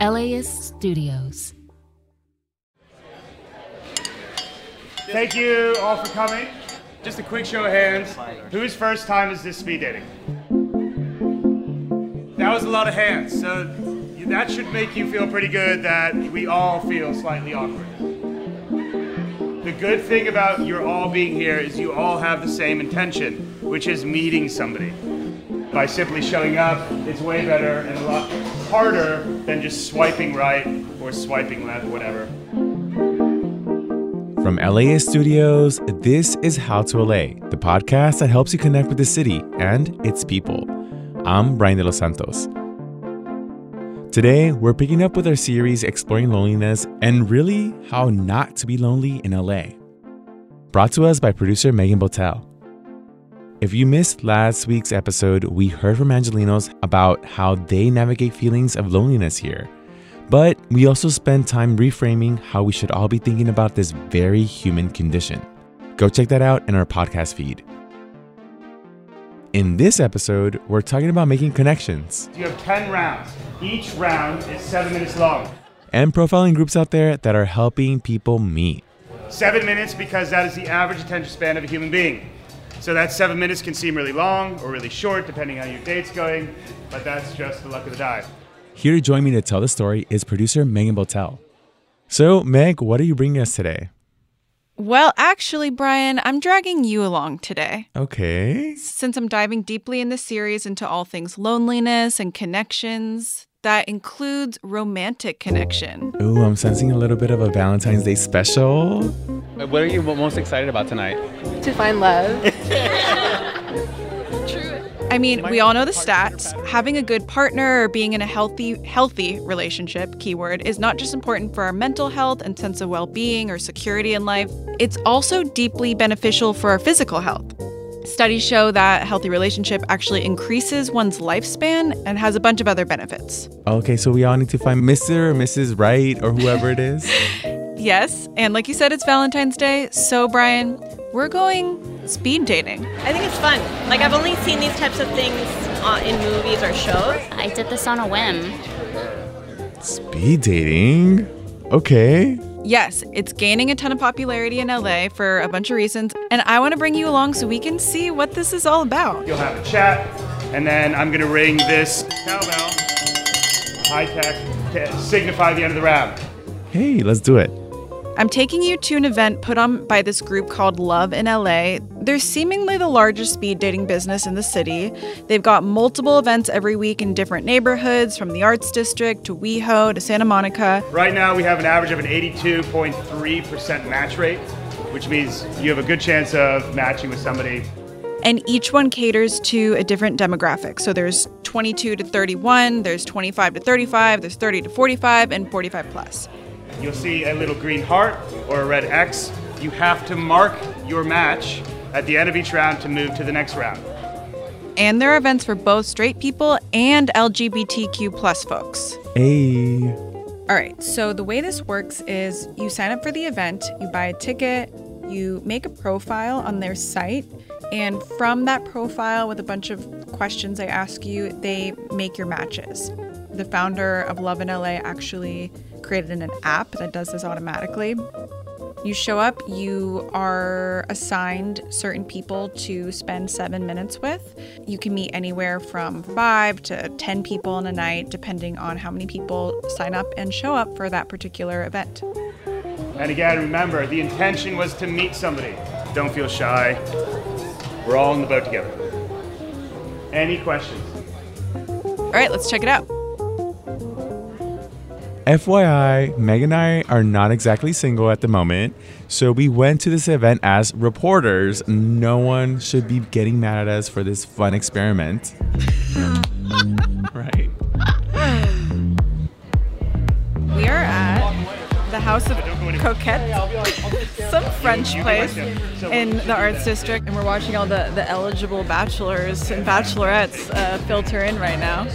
L.A.S. Studios. Thank you all for coming. Just a quick show of hands. Whose first time is this speed dating? That was a lot of hands, so that should make you feel pretty good that we all feel slightly awkward. The good thing about your all being here is you all have the same intention, which is meeting somebody. By simply showing up, it's way better and a lot harder than just swiping right or swiping left, whatever. From LAist Studios, this is How to LA, the podcast that helps you connect with the city and its people. I'm Brian De Los Santos. Today, we're picking up with our series exploring loneliness and really how not to be lonely in LA. Brought to us by producer Megan Botel. If you missed last week's episode, we heard from Angelinos about how they navigate feelings of loneliness here. But we also spent time reframing how we should all be thinking about this very human condition. Go check that out in our podcast feed. In this episode, we're talking about making connections. You have 10 rounds. Each round is 7 minutes long. And profiling groups out there that are helping people meet. 7 minutes, because that is the average attention span of a human being. So that 7 minutes can seem really long or really short, depending on how your date's going, but that's just the luck of the die. Here to join me to tell the story is producer Megan Botel. So, Meg, what are you bringing us today? Well, actually, Brian, I'm dragging you along today. Okay. Since I'm diving deeply in this series into all things loneliness and connections, that includes romantic connection. Ooh, I'm sensing a little bit of a Valentine's Day special. What are you most excited about tonight? To find love. True. I mean, we all know the stats. Having a good partner or being in a healthy relationship, keyword, is not just important for our mental health and sense of well-being or security in life. It's also deeply beneficial for our physical health. Studies show that a healthy relationship actually increases one's lifespan and has a bunch of other benefits. Okay, so we all need to find Mr. or Mrs. Right or whoever it is. Yes, and like you said, it's Valentine's Day. So, Brian, we're going speed dating. I think it's fun. Like, I've only seen these types of things in movies or shows. I did this on a whim. Speed dating? Okay. Yes, it's gaining a ton of popularity in LA for a bunch of reasons, and I want to bring you along so we can see what this is all about. You'll have a chat, and then I'm going to ring this cowbell, high tech, to signify the end of the round. Hey, let's do it. I'm taking you to an event put on by this group called Love in LA. They're seemingly the largest speed dating business in the city. They've got multiple events every week in different neighborhoods, from the Arts District to WeHo to Santa Monica. Right now, we have an average of an 82.3% match rate, which means you have a good chance of matching with somebody. And each one caters to a different demographic. So there's 22 to 31, there's 25 to 35, there's 30 to 45, and 45 plus. You'll see a little green heart or a red X. You have to mark your match at the end of each round to move to the next round. And there are events for both straight people and LGBTQ plus folks. Hey. All right, so the way this works is you sign up for the event, you buy a ticket, you make a profile on their site, and from that profile with a bunch of questions they ask you, they make your matches. The founder of Love in LA actually created an app that does this automatically. You show up, you are assigned certain people to spend 7 minutes with. You can meet anywhere from 5 to 10 people in a night, depending on how many people sign up and show up for that particular event. And again, remember, the intention was to meet somebody. Don't feel shy. We're all in the boat together. Any questions? All right, let's check it out. FYI, Meg and I are not exactly single at the moment, so we went to this event as reporters. No one should be getting mad at us for this fun experiment. Right. We are at the House of Coquette, some French place in the Arts District, and we're watching all the eligible bachelors and bachelorettes filter in right now.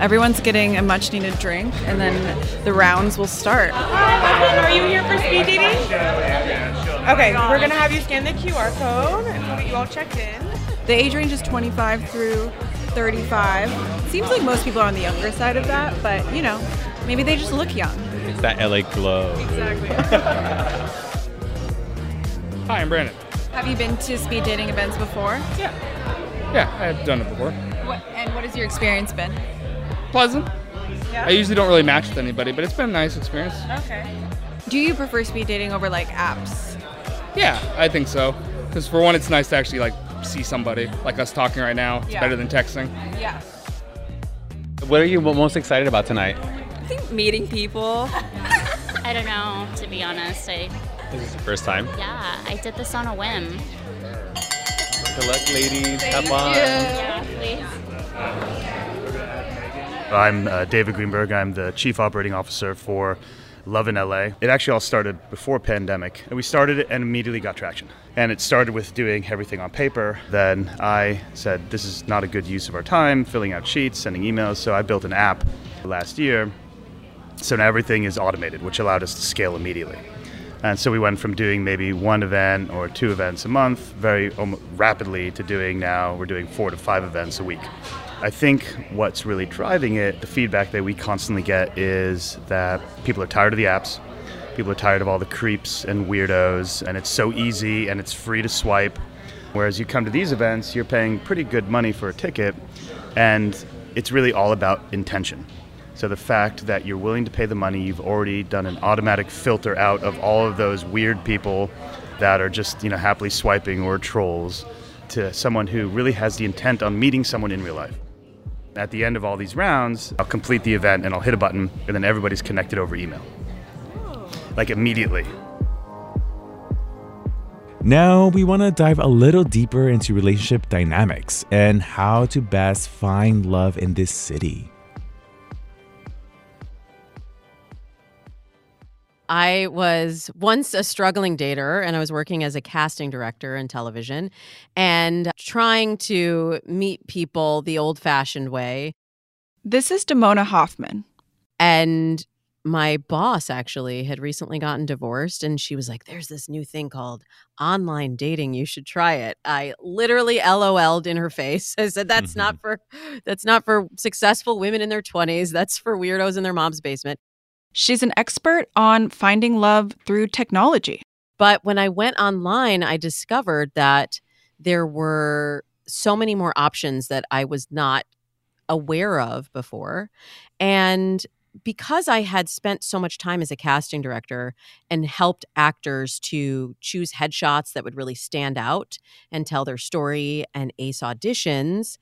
Everyone's getting a much-needed drink, and then the rounds will start. Are you here for speed dating? Okay, we're going to have you scan the QR code, and we'll get you all checked in. The age range is 25 through 35. Seems like most people are on the younger side of that, but, you know, maybe they just look young. It's that LA glow. Exactly. Hi, I'm Brandon. Have you been to speed dating events before? Yeah. Yeah, I've done it before. And what has your experience been? Pleasant. Yeah. I usually don't really match with anybody, but it's been a nice experience. Okay. Do you prefer speed dating over like apps? Yeah, I think so. Because for one, it's nice to actually like see somebody, like us talking right now. It's better than texting. Yeah. What are you most excited about tonight? I think meeting people. I don't know, to be honest. Is this the first time? Yeah, I did this on a whim. Good luck, ladies. Thank you. Yeah, please. I'm David Greenberg. I'm the Chief Operating Officer for Love in LA. It actually all started before pandemic. And we started it and immediately got traction. And it started with doing everything on paper. Then I said, this is not a good use of our time, filling out sheets, sending emails. So I built an app last year. So now everything is automated, which allowed us to scale immediately. And so we went from doing maybe one event or two events a month very rapidly to doing now, we're doing 4 to 5 events a week. I think what's really driving it, the feedback that we constantly get is that people are tired of the apps, people are tired of all the creeps and weirdos, and it's so easy and it's free to swipe. Whereas you come to these events, you're paying pretty good money for a ticket, and it's really all about intention. So the fact that you're willing to pay the money, you've already done an automatic filter out of all of those weird people that are just, you know, happily swiping or trolls to someone who really has the intent on meeting someone in real life. At the end of all these rounds, I'll complete the event and I'll hit a button and then everybody's connected over email. Oh. Like immediately. Now we want to dive a little deeper into relationship dynamics and how to best find love in this city. I was once a struggling dater, and I was working as a casting director in television and trying to meet people the old-fashioned way. This is Damona Hoffman. And my boss actually had recently gotten divorced, and she was like, there's this new thing called online dating. You should try it. I literally LOL'd in her face. I said, that's not for successful women in their 20s. That's for weirdos in their mom's basement. She's an expert on finding love through technology. But when I went online, I discovered that there were so many more options that I was not aware of before. And because I had spent so much time as a casting director and helped actors to choose headshots that would really stand out and tell their story and ace auditions,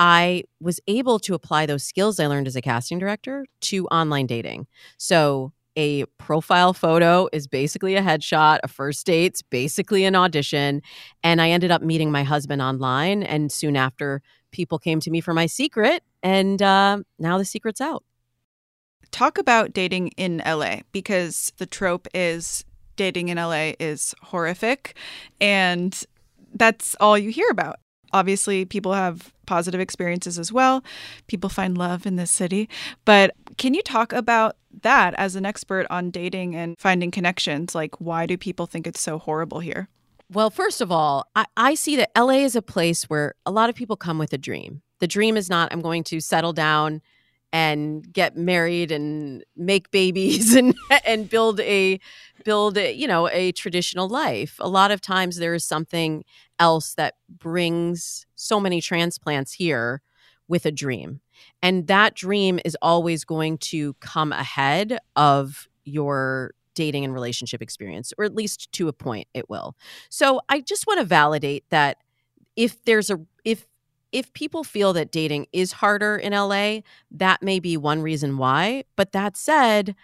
I was able to apply those skills I learned as a casting director to online dating. So a profile photo is basically a headshot, a first date's basically an audition. And I ended up meeting my husband online. And soon after, people came to me for my secret. And now the secret's out. Talk about dating in LA, because the trope is dating in LA is horrific. And that's all you hear about. Obviously, people have positive experiences as well. People find love in this city. But can you talk about that as an expert on dating and finding connections? Like, why do people think it's so horrible here? Well, first of all, I see that LA is a place where a lot of people come with a dream. The dream is not, I'm going to settle down and get married and make babies and build a, you know, a traditional life. A lot of times there is something else that brings so many transplants here with a dream. And that dream is always going to come ahead of your dating and relationship experience, or at least to a point it will. So I just want to validate that if if people feel that dating is harder in LA, that may be one reason why. But that said,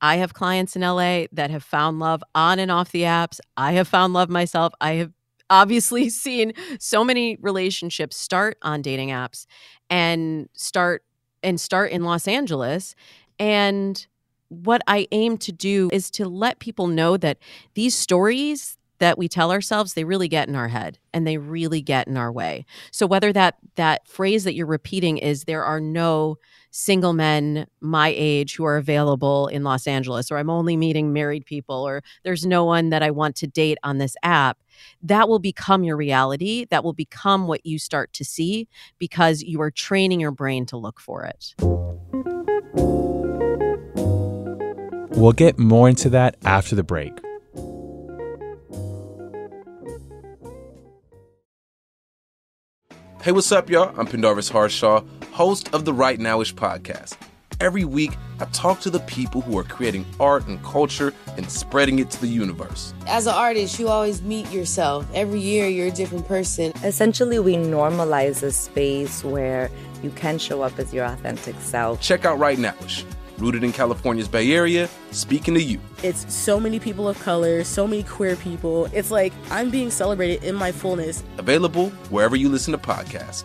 I have clients in LA that have found love on and off the apps. I have found love myself. I have obviously seen so many relationships start on dating apps and start in Los Angeles. And what I aim to do is to let people know that these stories that we tell ourselves, they really get in our head and they really get in our way. So whether that phrase that you're repeating is there are no single men my age who are available in Los Angeles, or I'm only meeting married people, or there's no one that I want to date on this app, that will become your reality. That will become what you start to see because you are training your brain to look for it. We'll get more into that after the break. Hey, what's up, y'all? I'm Pendarvis Harshaw, host of the Right Nowish podcast. Every week, I talk to the people who are creating art and culture and spreading it to the universe. As an artist, you always meet yourself. Every year, you're a different person. Essentially, we normalize a space where you can show up as your authentic self. Check out Right Nowish, rooted in California's Bay Area, speaking to you. It's so many people of color, so many queer people. It's like I'm being celebrated in my fullness. Available wherever you listen to podcasts.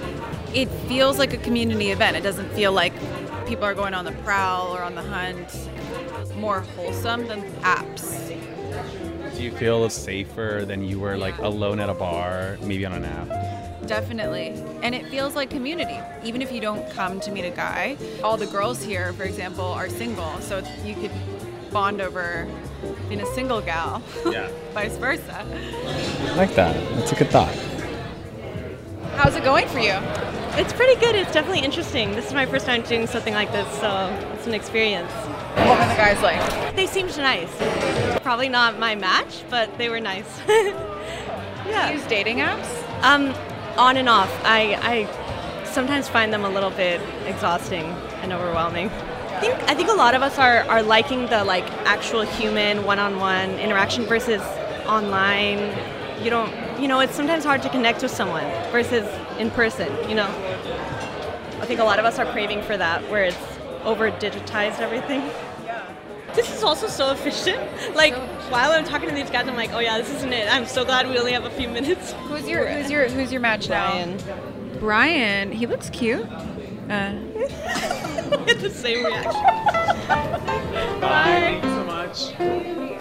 It feels like a community event. It doesn't feel like people are going on the prowl or on the hunt. It's more wholesome than apps. Do you feel safer than you were like alone at a bar, maybe on an app? Definitely. And it feels like community. Even if you don't come to meet a guy, all the girls here, for example, are single. So you could bond over being a single gal, yeah. Vice versa. I like that. That's a good thought. How's it going for you? It's pretty good. It's definitely interesting. This is my first time doing something like this, so it's an experience. What were the guys like? They seemed nice. Probably not my match, but they were nice. Yeah. Do you use dating apps? On and off. I sometimes find them a little bit exhausting and overwhelming. I think a lot of us are liking the like actual human one-on-one interaction versus online. It's sometimes hard to connect with someone versus in person, you know. I think a lot of us are craving for that, where it's over-digitized everything. Yeah. This is also so efficient. Like, while I'm talking to these guys, I'm like, oh yeah, this isn't it. I'm so glad we only have a few minutes. Who's your match Brian. Now? Brian. He looks cute. It's the same reaction. Bye. Thank you so much.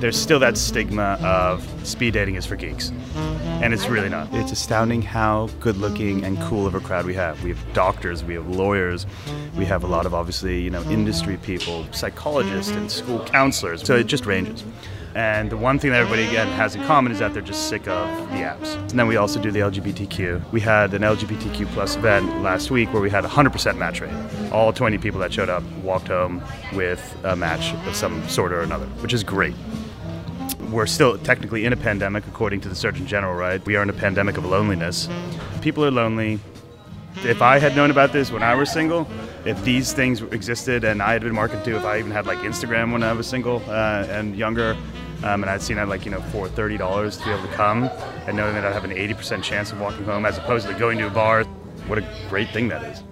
There's still that stigma of speed dating is for geeks, and it's really not. It's astounding how good-looking and cool of a crowd we have. We have doctors, we have lawyers, we have a lot of obviously, industry people, psychologists and school counselors, so it just ranges. And the one thing that everybody, again, has in common is that they're just sick of the apps. And then we also do the LGBTQ. We had an LGBTQ plus event last week where we had 100% match rate. All 20 people that showed up walked home with a match of some sort or another, which is great. We're still technically in a pandemic, according to the Surgeon General, right? We are in a pandemic of loneliness. People are lonely. If I had known about this when I was single, if these things existed and I had been marketed to, if I even had like Instagram when I was single and younger, and I'd seen I'd for $30 to be able to come, and knowing that I'd have an 80% chance of walking home as opposed to going to a bar, what a great thing that is.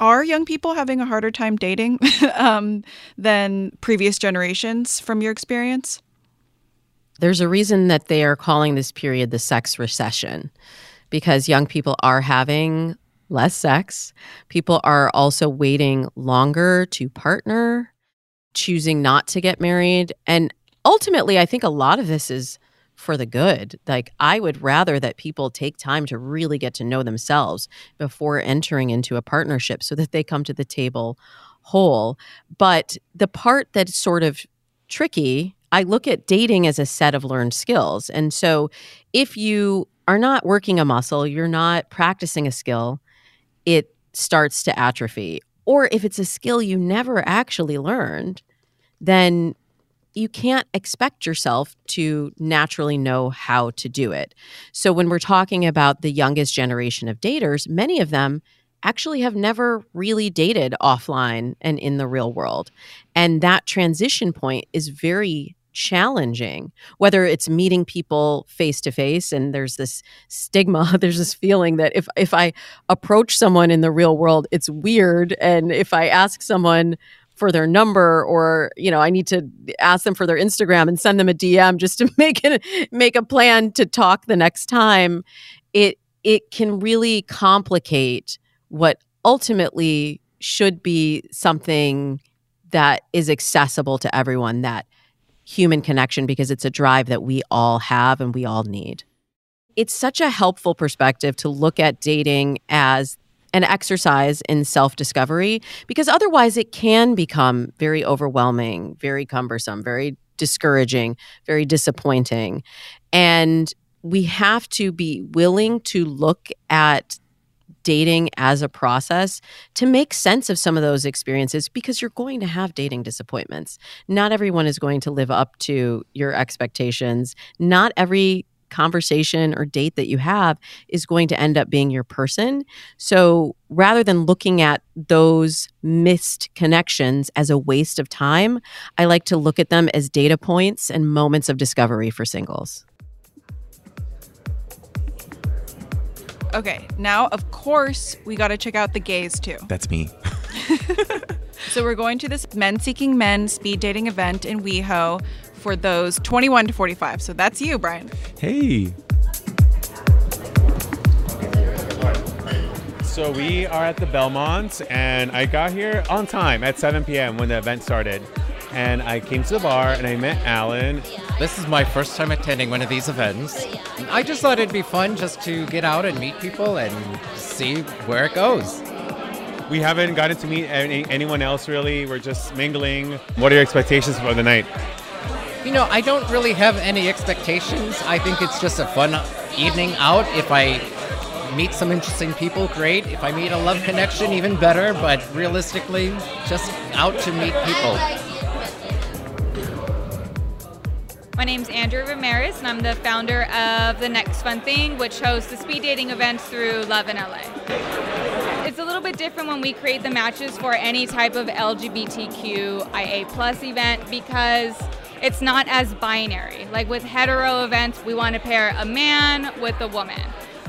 Are young people having a harder time dating than previous generations from your experience? There's a reason that they are calling this period the sex recession, because young people are having less sex. People are also waiting longer to partner, choosing not to get married. And ultimately, I think a lot of this is for the good. Like, I would rather that people take time to really get to know themselves before entering into a partnership so that they come to the table whole. But the part that's sort of tricky, I look at dating as a set of learned skills. And so if you are not working a muscle, you're not practicing a skill, it starts to atrophy. Or if it's a skill you never actually learned, then you can't expect yourself to naturally know how to do it. So when we're talking about the youngest generation of daters, many of them actually have never really dated offline and in the real world. And that transition point is very challenging, whether it's meeting people face to face, and there's this stigma, there's this feeling that if I approach someone in the real world, it's weird. And if I ask someone for their number, or, you know, I need to ask them for their Instagram and send them a DM just to make a plan to talk the next time, it can really complicate what ultimately should be something that is accessible to everyone, that human connection, because it's a drive that we all have and we all need. It's such a helpful perspective to look at dating as an exercise in self-discovery, because otherwise it can become very overwhelming, very cumbersome, very discouraging, very disappointing. And we have to be willing to look at dating as a process to make sense of some of those experiences, because you're going to have dating disappointments. Not everyone is going to live up to your expectations. Not every conversation or date that you have is going to end up being your person. So rather than looking at those missed connections as a waste of time, I like to look at them as data points and moments of discovery for singles. Okay, now, of course, we got to check out the gays, too. That's me. So we're going to this Men Seeking Men speed dating event in WeHo for those 21 to 45. So that's you, Brian. Hey. So we are at the Belmont, and I got here on time at 7 p.m. when the event started. And I came to the bar and I met Alan. This is my first time attending one of these events. I just thought it'd be fun just to get out and meet people and see where it goes. We haven't gotten to meet anyone else really. We're just mingling. What are your expectations for the night? You know, I don't really have any expectations. I think it's just a fun evening out. If I meet some interesting people, great. If I meet a love connection, even better. But realistically, just out to meet people. My name's Andrea Ramirez, and I'm the founder of The Next Fun Thing, which hosts the speed dating events through Love in LA. It's a little bit different when we create the matches for any type of LGBTQIA+ event, because it's not as binary. Like with hetero events, we want to pair a man with a woman.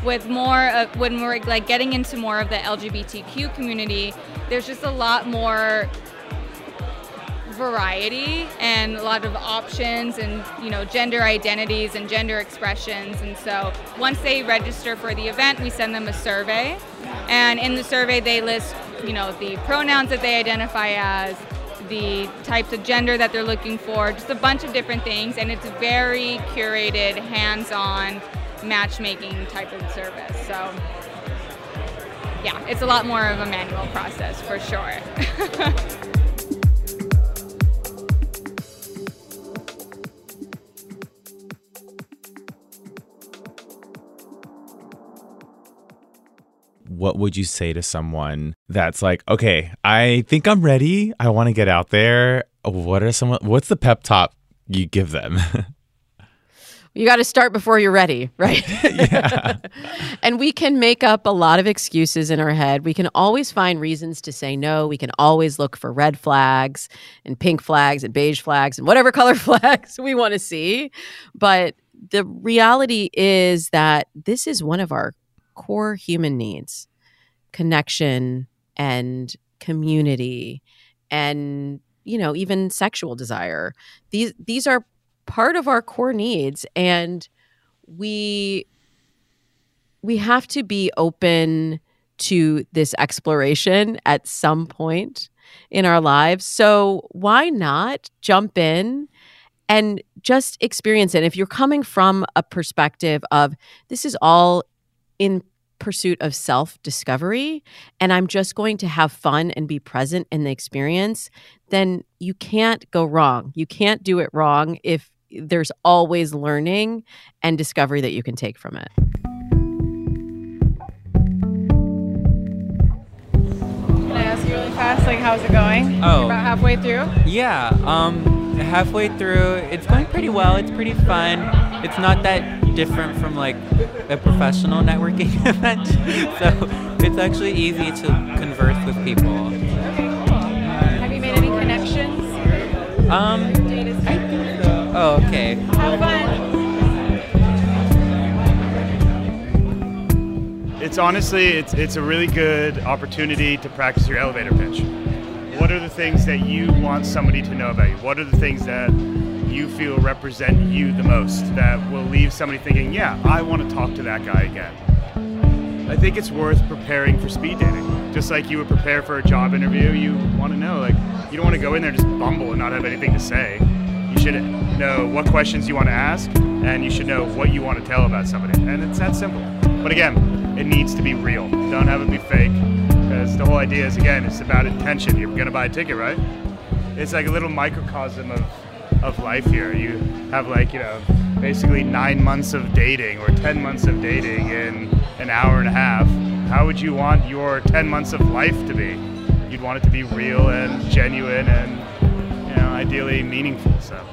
With more of, when we're like getting into more of the LGBTQ community, there's just a lot more variety and a lot of options, and, you know, gender identities and gender expressions. And so once they register for the event, we send them a survey, and in the survey they list, you know, the pronouns that they identify as, the types of gender that they're looking for, just a bunch of different things. And it's very curated, hands-on matchmaking type of service. So yeah, it's a lot more of a manual process for sure. What would you say to someone that's like, okay, I think I'm ready. I want to get out there. What's the pep talk you give them? You got to start before you're ready, right? Yeah. And we can make up a lot of excuses in our head. We can always find reasons to say no. We can always look for red flags and pink flags and beige flags and whatever color flags we want to see. But the reality is that this is one of our core human needs: connection and community, and, you know, even sexual desire. These are part of our core needs, and we have to be open to this exploration at some point in our lives. So why not jump in and just experience it? If you're coming from a perspective of this is all in pursuit of self-discovery and I'm just going to have fun and be present in the experience, then you can't go wrong. You can't do it wrong if there's always learning and discovery that you can take from it. Can I ask you really fast, like, how's it going? Oh. You're about halfway through? Yeah, halfway through. It's going pretty well. It's pretty fun. It's not that different from like a professional networking event. So it's actually easy to converse with people. Okay, cool. Have you made any connections? I think so. Oh, okay. Have fun. It's honestly, it's a really good opportunity to practice your elevator pitch. What are the things that you want somebody to know about you? What are the things that you feel represent you the most that will leave somebody thinking, yeah, I want to talk to that guy again? I think it's worth preparing for speed dating. Just like you would prepare for a job interview, you want to know, like, you don't want to go in there just bumble and not have anything to say. You should know what questions you want to ask, and you should know what you want to tell about somebody. And it's that simple. But again, it needs to be real. Don't have it be fake. Because the whole idea is, again, it's about intention. You're going to buy a ticket, right? It's like a little microcosm of life here. You have, like, you know, basically 9 months of dating or 10 months of dating in an hour and a half. How would you want your 10 months of life to be? You'd want it to be real and genuine and, you know, ideally meaningful. So.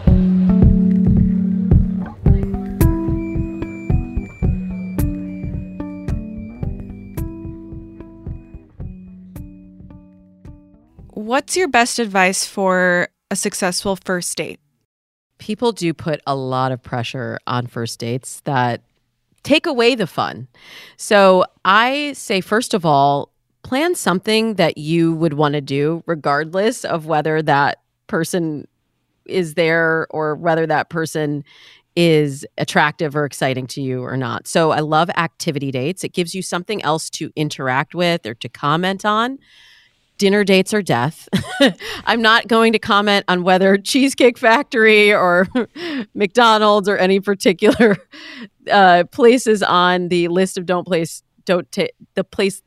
What's your best advice for a successful first date? People do put a lot of pressure on first dates that take away the fun. So I say, first of all, plan something that you would want to do regardless of whether that person is there or whether that person is attractive or exciting to you or not. So I love activity dates. It gives you something else to interact with or to comment on. Dinner dates are death. I'm not going to comment on whether Cheesecake Factory or McDonald's or any particular places on the list of the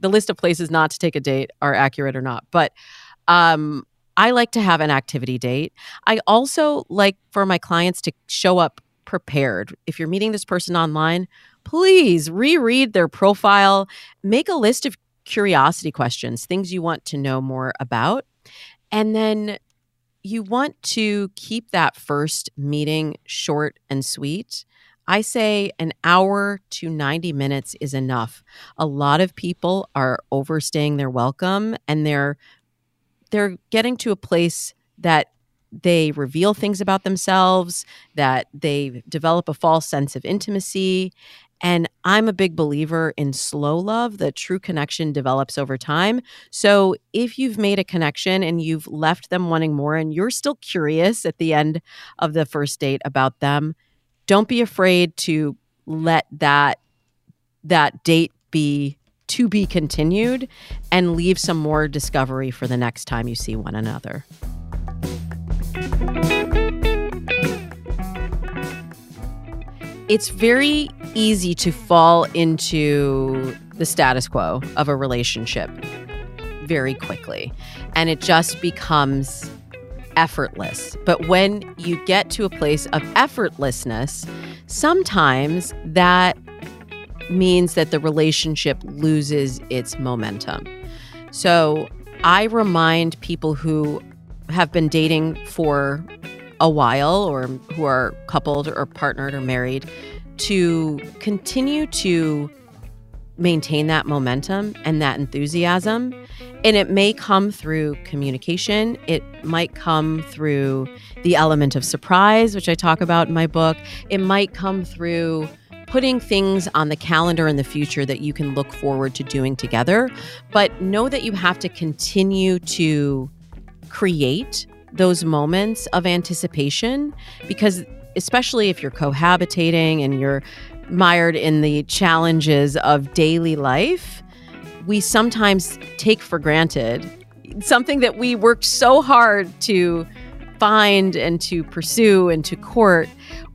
list of places not to take a date are accurate or not. But I like to have an activity date. I also like for my clients to show up prepared. If you're meeting this person online, please reread their profile, make a list of curiosity questions, things you want to know more about. And then you want to keep that first meeting short and sweet. I say an hour to 90 minutes is enough. A lot of people are overstaying their welcome and they're getting to a place that they reveal things about themselves, that they develop a false sense of intimacy. And I'm a big believer in slow love. The true connection develops over time. So if you've made a connection and you've left them wanting more and you're still curious at the end of the first date about them, don't be afraid to let that date be to be continued and leave some more discovery for the next time you see one another. It's very easy to fall into the status quo of a relationship very quickly, and it just becomes effortless. But when you get to a place of effortlessness, sometimes that means that the relationship loses its momentum. So I remind people who have been dating for a while or who are coupled or partnered or married to continue to maintain that momentum and that enthusiasm. And it may come through communication. It might come through the element of surprise, which I talk about in my book. It might come through putting things on the calendar in the future that you can look forward to doing together. But know that you have to continue to create those moments of anticipation, because especially if you're cohabitating and you're mired in the challenges of daily life, we sometimes take for granted something that we worked so hard to find and to pursue and to court.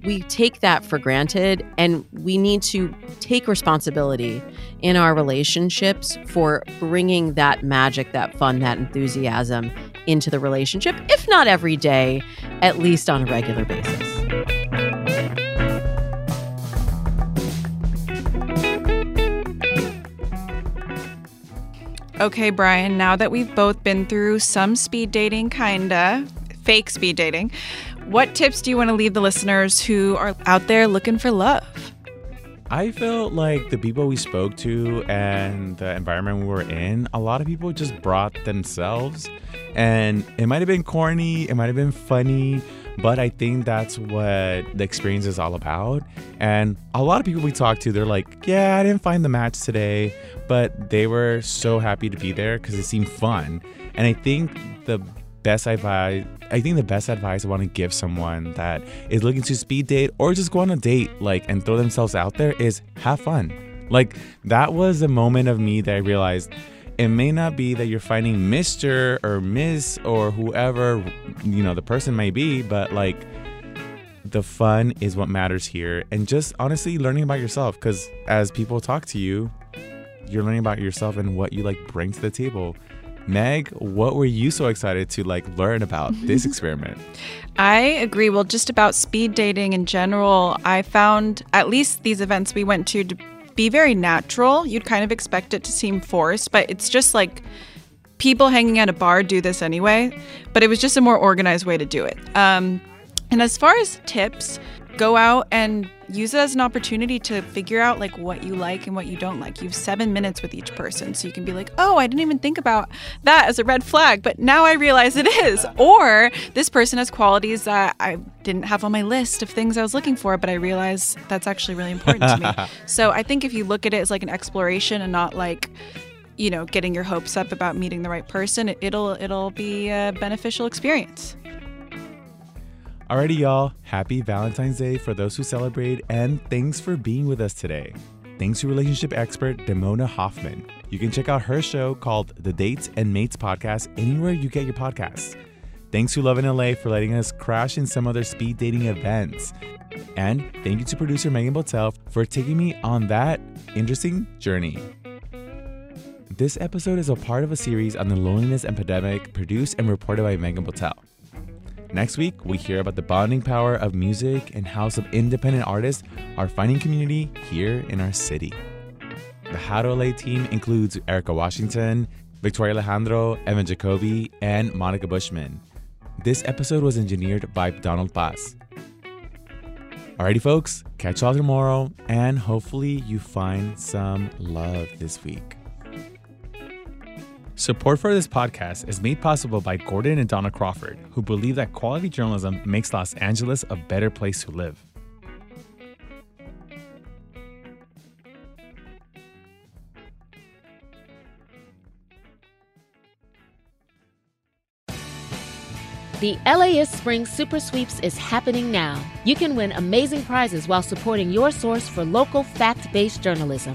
we take that for granted, and we need to take responsibility in our relationships for bringing that magic, that fun, that enthusiasm into the relationship, if not every day, at least on a regular basis. Okay, Brian, now that we've both been through some speed dating, kinda, fake speed dating, what tips do you want to leave the listeners who are out there looking for love? I felt like the people we spoke to and the environment we were in, a lot of people just brought themselves. And it might have been corny, it might have been funny, but I think that's what the experience is all about. And a lot of people we talked to, they're like, yeah, I didn't find the match today, but they were so happy to be there because it seemed fun. And I think the best advice I want to give someone that is looking to speed date or just go on a date, like, and throw themselves out there is have fun. Like, that was the moment of me that I realized it may not be that you're finding Mr. or Miss or whoever, you know, the person may be, but like the fun is what matters here. And just honestly learning about yourself, because as people talk to you, you're learning about yourself and what you like bring to the table. Meg, what were you so excited to like learn about this experiment? I agree. Well, just about speed dating in general, I found at least these events we went to be very natural. You'd kind of expect it to seem forced, but it's just like people hanging at a bar do this anyway, but it was just a more organized way to do it. And as far as tips, go out and use it as an opportunity to figure out like what you like and what you don't like. You have 7 minutes with each person, so you can be like, oh, I didn't even think about that as a red flag, but now I realize it is. Or this person has qualities that I didn't have on my list of things I was looking for, but I realize that's actually really important to me. So I think if you look at it as like an exploration and not like, you know, getting your hopes up about meeting the right person, it'll be a beneficial experience. Alrighty, y'all. Happy Valentine's Day for those who celebrate, and thanks for being with us today. Thanks to relationship expert Damona Hoffman. You can check out her show called The Dates and Mates Podcast anywhere you get your podcasts. Thanks to Love in LA for letting us crash in some of their speed dating events. And thank you to producer Megan Botel for taking me on that interesting journey. This episode is a part of a series on the loneliness epidemic produced and reported by Megan Botel. Next week, we hear about the bonding power of music and how some independent artists are finding community here in our city. The How to LA team includes Erica Washington, Victoria Alejandro, Evan Jacoby, and Monica Bushman. This episode was engineered by Donald Paz. Alrighty, folks, catch y'all tomorrow, and hopefully you find some love this week. Support for this podcast is made possible by Gordon and Donna Crawford, who believe that quality journalism makes Los Angeles a better place to live. The LAist Spring Super Sweeps is happening now. You can win amazing prizes while supporting your source for local fact-based journalism.